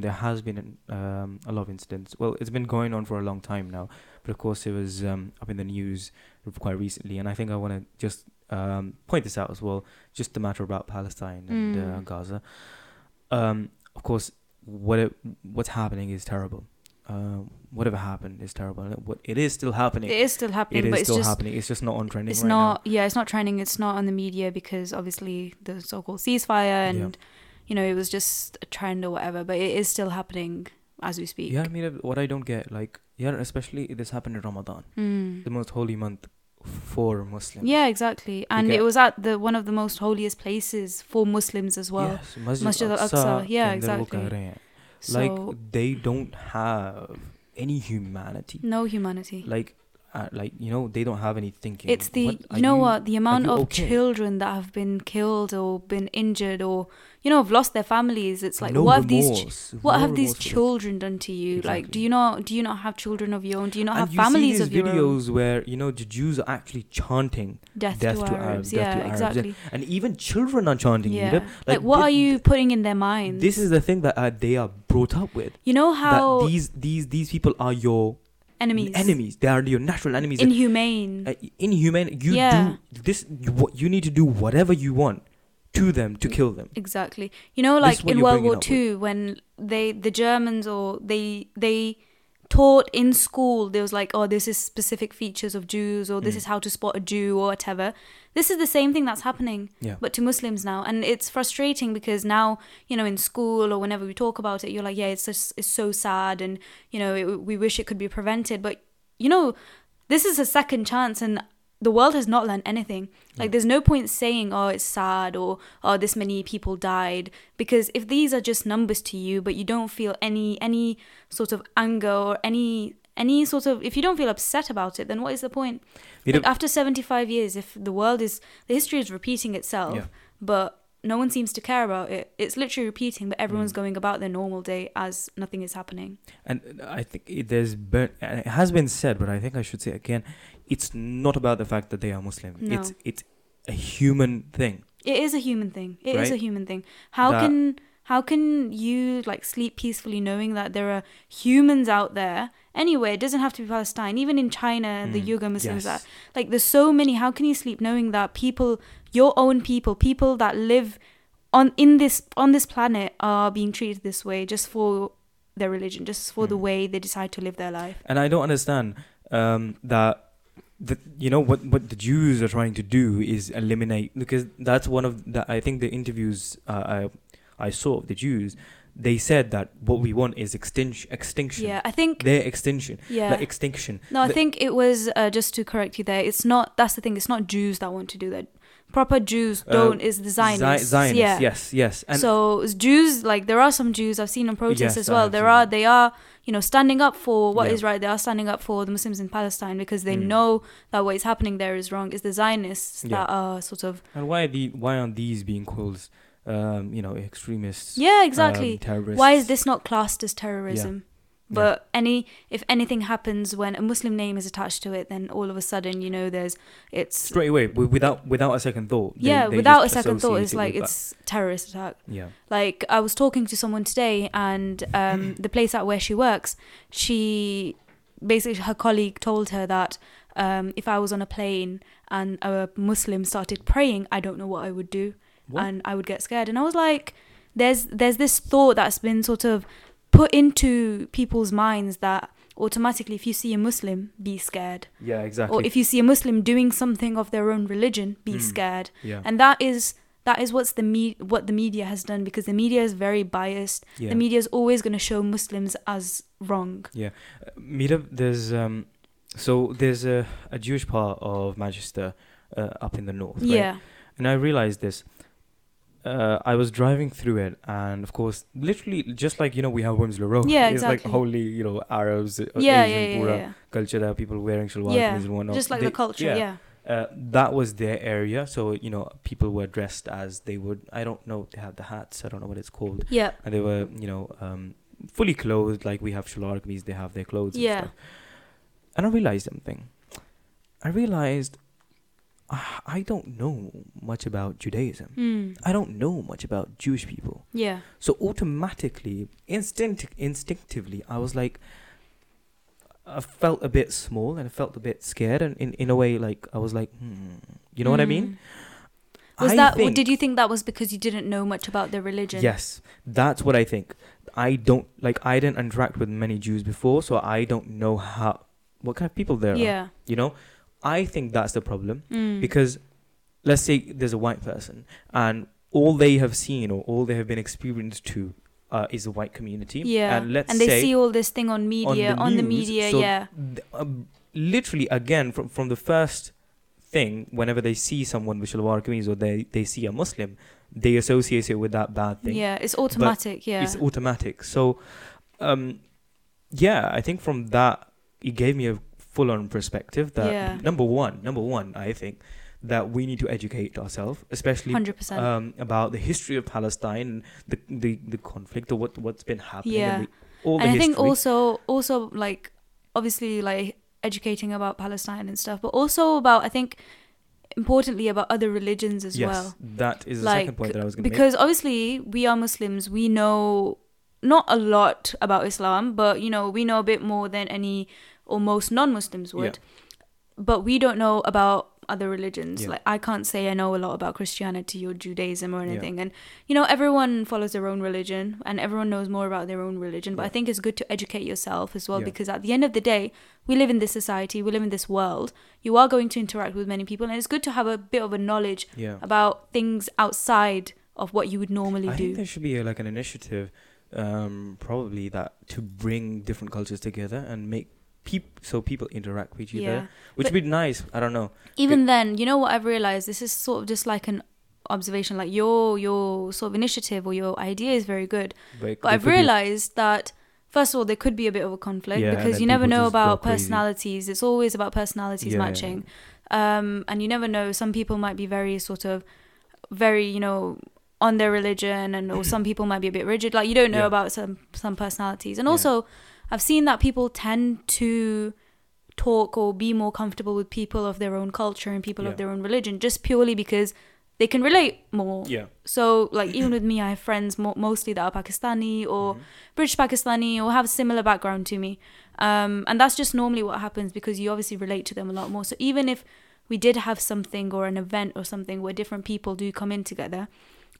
there has been a lot of incidents. Well, it's been going on for a long time now, but of course it was up in the news quite recently, and I think I want to just point this out as well. Just the matter about Palestine and Gaza. Of course, what's happening is terrible. Whatever happened is terrible. It is still happening. It's just not on trending. It's not trending. It's not on the media, because obviously the so-called ceasefire and you know, it was just a trend or whatever. But it is still happening as we speak. Yeah, I mean, what I don't get, like, especially this happened in Ramadan, the most holy month for Muslims. Yeah, exactly. And because it was at the one of the most holiest places for Muslims as well. Yes, Masjid Al-Aqsa. Yeah, exactly. So, like, they don't have any humanity. No humanity. Like, you know, they don't have any thinking. It's the, you know what, the amount of children that have been killed or been injured or, you know, have lost their families. It's like, what have these children done to you? Exactly. Like, do you not have children of your own? Do you not have families of your own? And you see these videos where, you know, the Jews are actually chanting death to Arabs. Yeah, exactly. And even children are chanting. Yeah. Like what are you putting in their minds? This is the thing that they are brought up with. You know how... that these people are your... Enemies. They are your natural enemies. Inhumane. You do this. You need to do whatever you want to them to kill them. Exactly. You know, like in World War II, when the Germans taught in school, there was like, oh, this is specific features of Jews, or this is how to spot a Jew, or whatever. This is the same thing that's happening, but to Muslims now. And it's frustrating because now, you know, in school or whenever we talk about it, you're like, yeah, it's so sad, and, you know, we wish it could be prevented. But, you know, this is a second chance, and the world has not learned anything. Like, there's no point saying, oh, it's sad, or, oh, this many people died. Because if these are just numbers to you, but you don't feel any sort of anger or any sort of... if you don't feel upset about it, then what is the point? Like, after 75 years, if the world is... the history is repeating itself, but no one seems to care about it. It's literally repeating, but everyone's going about their normal day as nothing is happening. And I think it has been said, but I think I should say again, it's not about the fact that they are Muslim. No. It's a human thing. It is a human thing. It is a human thing. How can you, like, sleep peacefully knowing that there are humans out there? Anyway, it doesn't have to be Palestine. Even in China, the Uyghur Muslims are, like, there's so many. How can you sleep knowing that people, your own people that live on this planet are being treated this way just for their religion, just for the way they decide to live their life? And I don't understand that. You know what the Jews are trying to do is eliminate, because that's one of the, I think the interviews I saw of the Jews, they said that what we want is extinction. Yeah, I think their extinction. Yeah, like extinction. No, I think it was just to correct you there. It's not. That's the thing. It's not Jews that want to do that. Proper Jews don't. Is the Zionists. Zionists. Yeah. Yes. And so Jews, like, there are some Jews I've seen on protests as well. They are. You know, standing up for what is right. They are standing up for the Muslims in Palestine because they know that what is happening there is wrong. It's the Zionists that are sort of... And why aren't these being called, you know, extremists? Yeah, exactly. Terrorists. Why is this not classed as terrorism? Yeah. But if anything happens when a Muslim name is attached to it, then all of a sudden, you know, it's straight away without a second thought. They without a second thought, it's like it's terrorist attack. Yeah, like I was talking to someone today, and the place at where she works, she basically, her colleague told her that if I was on a plane and a Muslim started praying, I don't know what I would do, and I would get scared. And I was like, there's this thought that's been sort of put into people's minds that automatically, if you see a Muslim, be scared. Yeah, exactly. Or if you see a Muslim doing something of their own religion, be scared. Yeah. And that is what the media has done, because the media is very biased. Yeah. The media is always going to show Muslims as wrong. Yeah, Meetup, there's a Jewish part of Manchester up in the north. Right? Yeah, and I realized this. I was driving through it, and of course, literally, just like, you know, we have Wimslow Road. Yeah, exactly. It's like wholly, you know, Arabs, Asian, Pura culture, people wearing shalwar and whatnot. Just like the culture, that was their area. So, you know, people were dressed as they would, I don't know, they have the hats, I don't know what it's called. Yeah. And they were, you know, fully clothed, like we have shalwar kameez, they have their clothes and stuff. And I realized something. I don't know much about Judaism. I don't know much about Jewish people. Yeah. So automatically, instinctively, I was like, I felt a bit small and I felt a bit scared. And in a way, like, I was like, you know what I mean? Did you think that was because you didn't know much about their religion? Yes, that's what I think. I didn't interact with many Jews before, so I don't know what kind of people there are, you know? I think that's the problem, because let's say there's a white person and all they have seen or all they have been experienced to is a white community. Yeah, and they see all this thing on media, on the media. So literally, again, from the first thing, whenever they see someone with shalwar kameez or they see a Muslim, they associate it with that bad thing. Yeah, it's automatic. But yeah, it's automatic. So, yeah, I think from that, it gave me a full-on perspective that, yeah, number one, I think that we need to educate ourselves, especially 100%. About the history of Palestine, the conflict, or what's been happening. Yeah, and I think also like obviously like educating about Palestine and stuff, but also about, I think, importantly about other religions as well. Yes, that is the second point that I was going to make. Because obviously we are Muslims, we know not a lot about Islam, but you know, we know a bit more than any or most non-Muslims would. Yeah. But we don't know about other religions. Yeah. Like, I can't say I know a lot about Christianity or Judaism or anything. Yeah. And you know, everyone follows their own religion and everyone knows more about their own religion. But yeah, I think it's good to educate yourself as well, yeah, because at the end of the day, we live in this society, we live in this world. You are going to interact with many people, and it's good to have a bit of a knowledge, yeah, about things outside of what you would normally do. I think there should be like an initiative, probably, that to bring different cultures together and make people interact with each other, yeah, which would be nice. I don't know. Even then, you know what I've realized? This is sort of just like an observation. Like your sort of initiative or your idea is very good, but I've realized that first of all, there could be a bit of a conflict, because you never know about personalities. It's always about personalities, yeah, matching, yeah. And you never know. Some people might be very sort of very, you know, on their religion, and or some people might be a bit rigid. Like, you don't know, yeah, about some personalities, and also. Yeah. I've seen that people tend to talk or be more comfortable with people of their own culture and people, yeah, of their own religion, just purely because they can relate more. Yeah. So, like, even with me, I have friends mostly that are Pakistani or, mm-hmm, British Pakistani or have a similar background to me. And that's just normally what happens, because you obviously relate to them a lot more. So even if we did have something or an event or something where different people do come in together,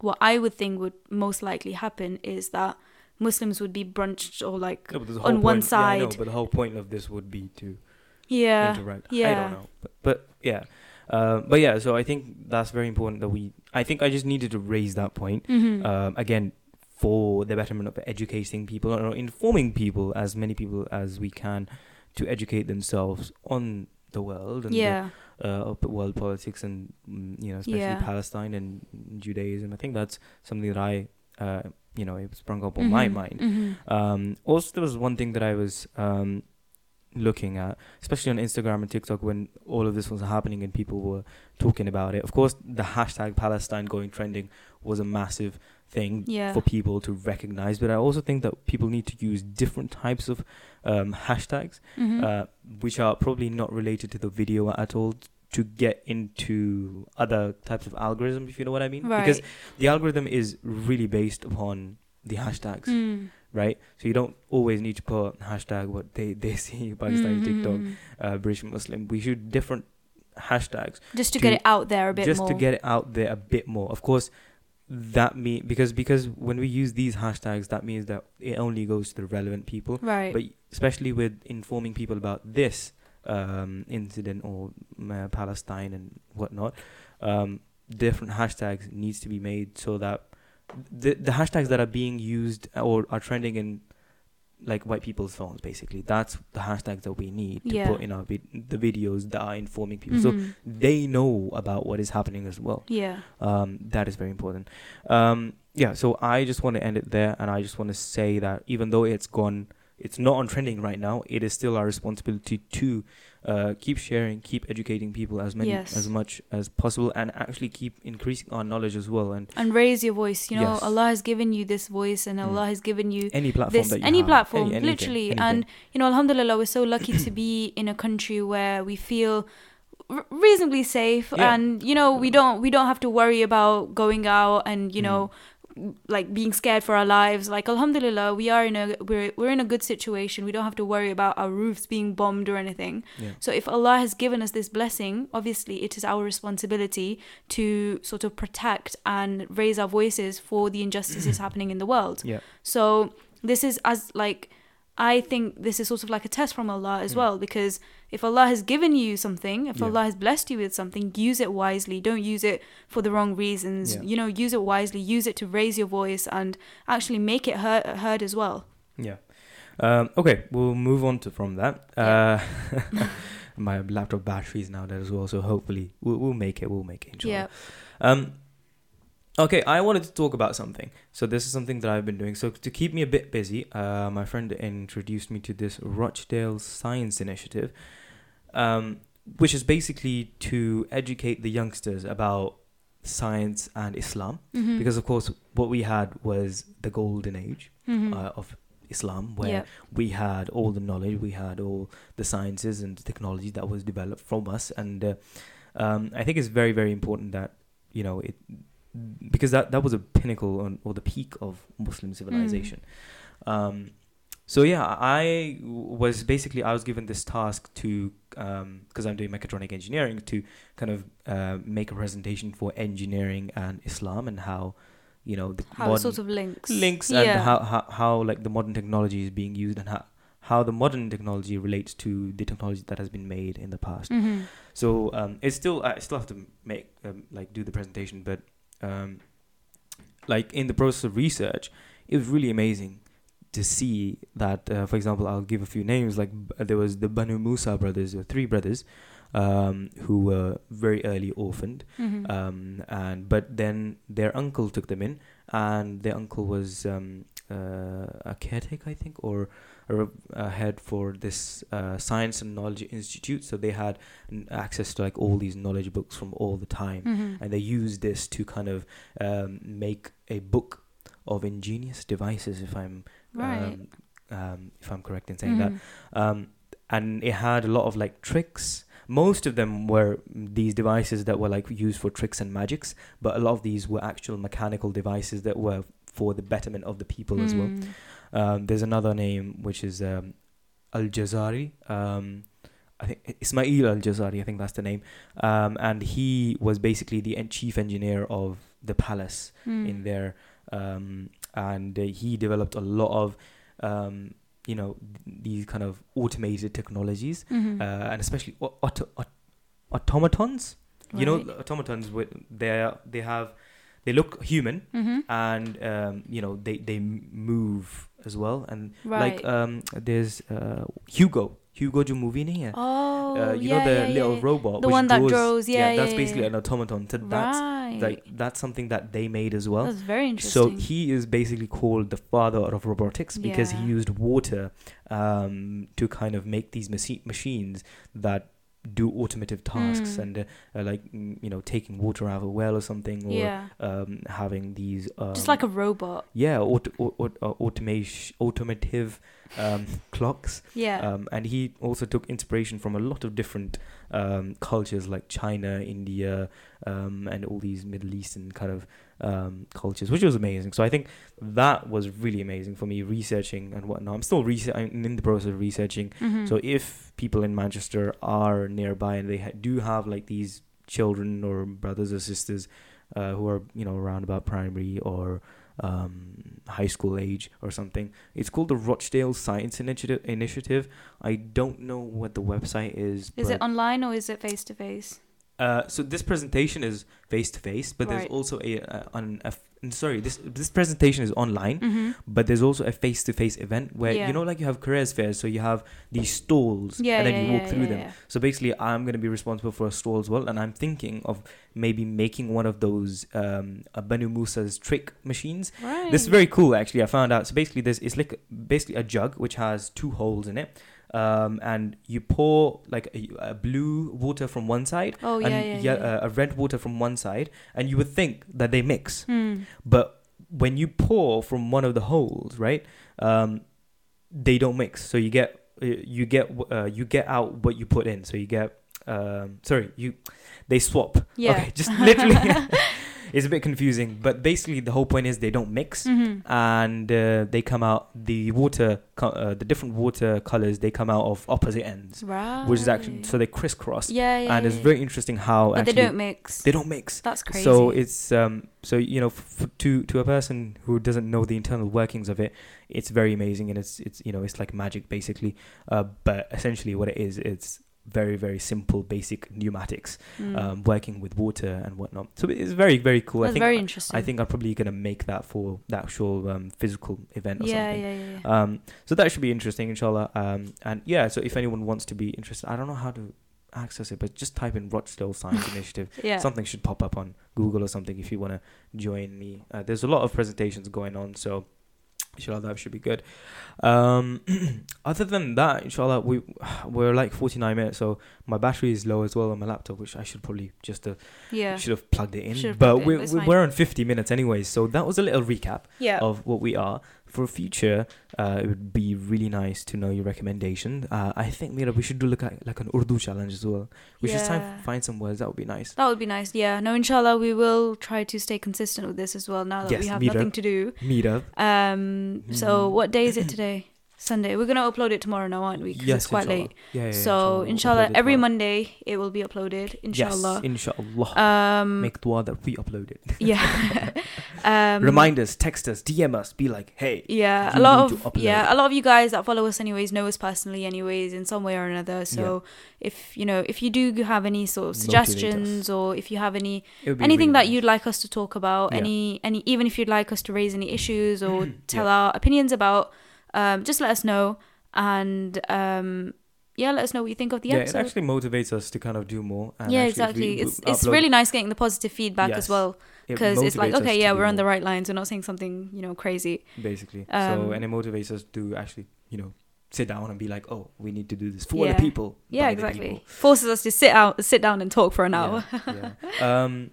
what I would think would most likely happen is that Muslims would be bunched or like on one side. Yeah, I know, but the whole point of this would be to, yeah, interact. Yeah. I don't know, but yeah, but yeah. So I think that's very important that we. I think I just needed to raise that point, mm-hmm, again, for the betterment of educating people or informing people, as many people as we can, to educate themselves on the world and, yeah, the world politics and, you know, especially, yeah, Palestine and Judaism. I think that's something that I. You know, it sprung up on, mm-hmm, my mind. Mm-hmm. Also, there was one thing that I was looking at, especially on Instagram and TikTok, when all of this was happening and people were talking about it. Of course, the hashtag Palestine going trending was a massive thing, yeah, for people to recognize. But I also think that people need to use different types of hashtags, mm-hmm, which are probably not related to the video at all, to get into other types of algorithms, if you know what I mean. Right. Because the algorithm is really based upon the hashtags, right? So you don't always need to put hashtag what they see, Pakistani, mm-hmm, TikTok, British Muslim. We should different hashtags. Just to get it out there a bit more. Just to get it out there a bit more. Of course, that means, because when we use these hashtags, that means that it only goes to the relevant people. Right. But especially with informing people about this, incident or Palestine and whatnot, different hashtags needs to be made so that the hashtags that are being used or are trending in like white people's phones, basically, that's the hashtags that we need to, yeah, put in our the videos that are informing people, mm-hmm, so they know about what is happening as well. Yeah, that is very important. Yeah, so I just want to end it there, and I just want to say that even though it's not on trending right now, it is still our responsibility to keep sharing, keep educating people as much as possible, and actually keep increasing our knowledge as well. And raise your voice. You know, yes, Allah has given you this voice, and Allah has given you any platform that you have. Platform, anything, literally. Anything. And, you know, alhamdulillah, we're so lucky to be in a country where we feel reasonably safe, yeah, and, you know, we don't have to worry about going out and, you know, like being scared for our lives. Like, alhamdulillah, we're in a good situation. We don't have to worry about our roofs being bombed or anything, yeah. So if Allah has given us this blessing, obviously it is our responsibility to sort of protect and raise our voices for the injustices happening in the world, yeah. So this is I think this is sort of like a test from Allah as well, because if Allah has given you something, if, yeah, Allah has blessed you with something, use it wisely. Don't use it for the wrong reasons. Yeah. You know, use it wisely. Use it to raise your voice and actually make it heard as well. Yeah. Okay, we'll move on from that. Yeah. my laptop batteries now there as well. So hopefully we'll make it, inshallah. Yeah. Okay, I wanted to talk about something. So this is something that I've been doing. So to keep me a bit busy, my friend introduced me to this Rochdale Science Initiative, which is basically to educate the youngsters about science and Islam. Mm-hmm. Because, of course, what we had was the golden age of Islam, where we had all the knowledge, we had all the sciences and the technology that was developed from us. And I think it's very, very important that, you know, it... because that was a pinnacle or the peak of Muslim civilization. So yeah, I was given this task to, because I'm doing mechatronic engineering, to kind of make a presentation for engineering and Islam and how, you know, the how modern sort of links and how like the modern technology is being used and how the modern technology relates to the technology that has been made in the past. So it's still, I still have to make do the presentation, but in the process of research, it was really amazing to see that, for example, I'll give a few names. Like there was the Banu Musa brothers, three brothers, who were very early orphaned, but then their uncle took them in, and their uncle was a caretaker, I think, or a head for this science and knowledge institute. So they had access to like all these knowledge books from all the time, and they used this to kind of make a book of ingenious devices, if I'm right. If I'm correct in saying that. And it had a lot of like tricks. Most of them were these devices that were like used for tricks and magics, but a lot of these were actual mechanical devices that were for the betterment of the people as well. There's another name, which is Al-Jazari. I think Ismail Al-Jazari, I think that's the name. And he was basically the chief engineer of the palace in there. And he developed a lot of, these kind of automated technologies, and especially automatons. Right. You know, automatons, they look human, and they move as well. And right. There's Hugo jo movie nahi hai. Oh, robot, the one that draws. That's basically an automaton. So that's right. That's something that they made as well. That's very interesting. So he is basically called the father of robotics because he used water to kind of make these machines that do automative tasks and taking water out of a well or something, or having these just like a robot automative clocks and he also took inspiration from a lot of different cultures like China, India, and all these Middle Eastern kind of cultures, which was amazing. So I think that was really amazing for me researching and whatnot. I'm still in the process of researching. So if people in Manchester are nearby and they do have like these children or brothers or sisters who are around about primary or high school age or something, it's called the Rochdale Science Initiative. I don't know what the website is. Is it online or is it face to face? So this presentation is face to face, but right. there's also this presentation is online, but there's also a face to face event where you have careers fairs, so you have these stalls and then you walk through them. So basically, I'm going to be responsible for a stall as well, and I'm thinking of maybe making one of those Banu Musa's trick machines. Right. This is very cool, actually. I found out. So basically, it's a jug which has two holes in it. And you pour like a blue water from one side a red water from one side, and you would think that they mix. But when you pour from one of the holes, right, they don't mix. So you get out what you put in. So you get they swap. Yeah. Okay, just literally. It's a bit confusing, but basically the whole point is they don't mix, and they come out the different water colors. They come out of opposite ends, right? Which is actually so they crisscross. It's very interesting how. But actually, they don't mix. That's crazy. So it's to a person who doesn't know the internal workings of it, it's very amazing, and it's like magic basically. But essentially, what it is, it's very, very simple, basic pneumatics, working with water and whatnot. So it's very, very cool. That's very interesting. I think I'm probably going to make that for the actual physical event or something. Yeah. So that should be interesting, inshallah. And yeah, so if anyone wants to be interested, I don't know how to access it, but just type in Rochdale Science Initiative. Something should pop up on Google or something if you want to join me. There's a lot of presentations going on, so inshallah that should be good. Other than that, inshallah, we're like 49 minutes, so my battery is low as well on my laptop, which I should probably just should have plugged it in, but we're on 50 minutes anyways, so that was a little recap of what we are. For future, it would be really nice to know your recommendation. I think, Mira, we should do like an Urdu challenge as well. We should find some words. That would be nice. That would be nice, yeah. No, inshallah, we will try to stay consistent with this as well now that we have nothing to do. Mira. So what day is it today? Sunday. We're going to upload it tomorrow now, aren't we? Yes, it's quite late. So inshallah, every Monday it will be uploaded. Inshallah. Yes, inshallah. Make dua that we upload it. Remind us, text us, DM us, be like, hey. A lot of you guys that follow us anyways know us personally anyways in some way or another. So if you do have any sort of suggestions or if you have anything that you'd like us to talk about, any even if you'd like us to raise any issues or tell our opinions about, just let us know, and let us know what you think of the episode. It actually motivates us to kind of do more. And it's really nice getting the positive feedback as well, because it's like, okay, we're on the right lines. We're not saying something, crazy. Basically. And it motivates us to actually, sit down and be like, oh, we need to do this for the people. Yeah, exactly. People. Forces us to sit down and talk for an hour. I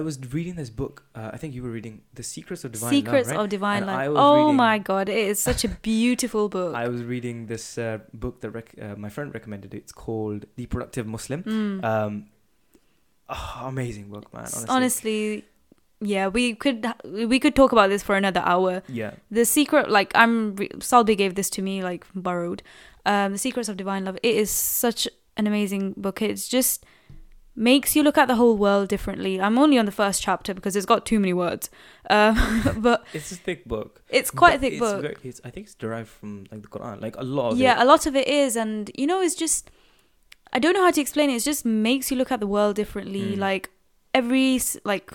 was reading this book. I think you were reading The Secrets of Divine Love. My God, it is such a beautiful book. I was reading this book that my friend recommended. It's called The Productive Muslim. Amazing book, man. Honestly we could talk about this for another hour. The secret, like, Salbi gave this to me, like, borrowed. The Secrets of Divine Love. It is such an amazing book. It's just makes you look at the whole world differently. I'm only on the first chapter because it's got too many words, but it's a thick book. It's quite a thick book. I think it's derived from, like, the Quran, like a lot of a lot of it is, and it's just, I don't know how to explain it. It just makes you look at the world differently. Like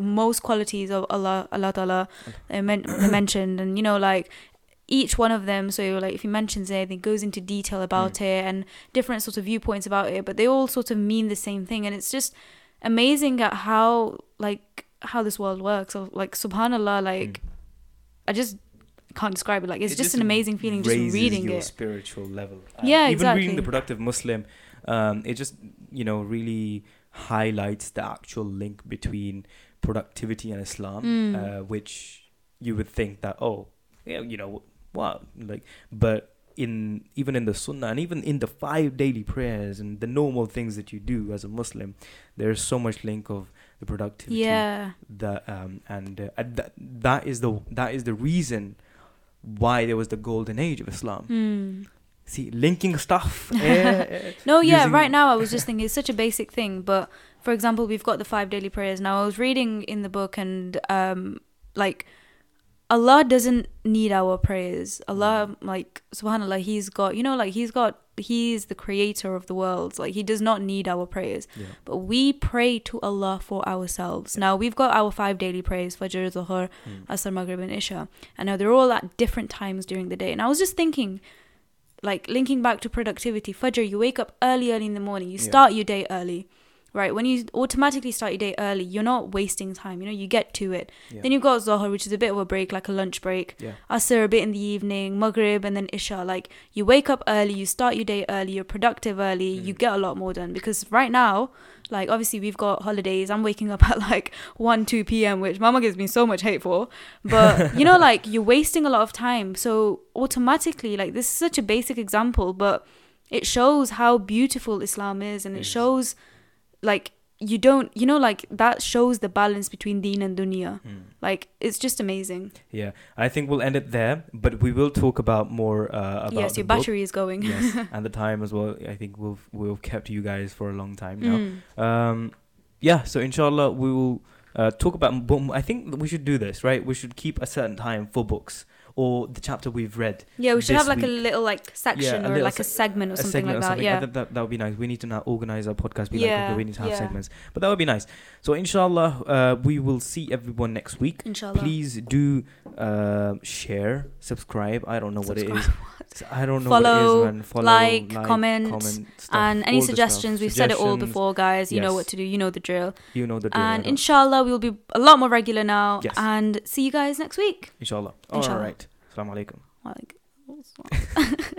most qualities of Allah Ta'ala are mentioned, and like each one of them. So like if he mentions it, he goes into detail about it and different sorts of viewpoints about it, but they all sort of mean the same thing. And it's just amazing at how this world works. Or, like, subhanallah, like I just can't describe it. Like it's just an amazing feeling just reading your spiritual level. Even reading The Productive Muslim, it just really highlights the actual link between productivity and Islam, which you would think that but even in the Sunnah and even in the 5 daily prayers and the normal things that you do as a Muslim, there's so much link of the productivity that that is the reason why there was the golden age of Islam. See, linking stuff. Right now I was just thinking it's such a basic thing, but for example, we've got the 5 daily prayers now. I was reading in the book, and Allah doesn't need our prayers. Allah, like, subhanallah, he's the creator of the world. Like, he does not need our prayers, but we pray to Allah for ourselves. Now we've got our 5 daily prayers, Fajr, Dhuhr, Asr, Maghrib and Isha, and now they're all at different times during the day. And I was just thinking, like, linking back to productivity, Fajr, you wake up early in the morning. You start your day early, right? When you automatically start your day early, you're not wasting time. You get to it. Then you've got Zuhr, which is a bit of a break, like a lunch break. Asr, a bit in the evening, Maghrib, and then Isha. Like, you wake up early, you start your day early, you're productive early, you get a lot more done. Because right now, like, obviously we've got holidays. I'm waking up at like 1-2 p.m, which Mama gives me so much hate for. But like, you're wasting a lot of time. So automatically, like, this is such a basic example, but it shows how beautiful Islam is, and it shows, like, you don't, like, that shows the balance between deen and dunya. Like, it's just amazing. Yeah, I think we'll end it there, but we will talk about more about yes, your battery book. Is going. Yes, and the time as well. I think we've kept you guys for a long time now. So inshallah, we will talk about. I think we should do this, right? We should keep a certain time for books. or the chapter we've read. Yeah, we should have like a little like section or like a segment or something like that. Yeah, that would be nice. We need to now organize our podcast. Okay, we need to have segments, but that would be nice. So inshallah, we will see everyone next week. Inshallah, please do share, subscribe. I don't know what it is. I don't know what it is, man. Follow, like comment stuff, and any suggestions. We've said it all before, guys. You know what to do. You know the drill. And inshallah, we will be a lot more regular now. Yes. And see you guys next week. Inshallah. All right. Assalamu alaikum.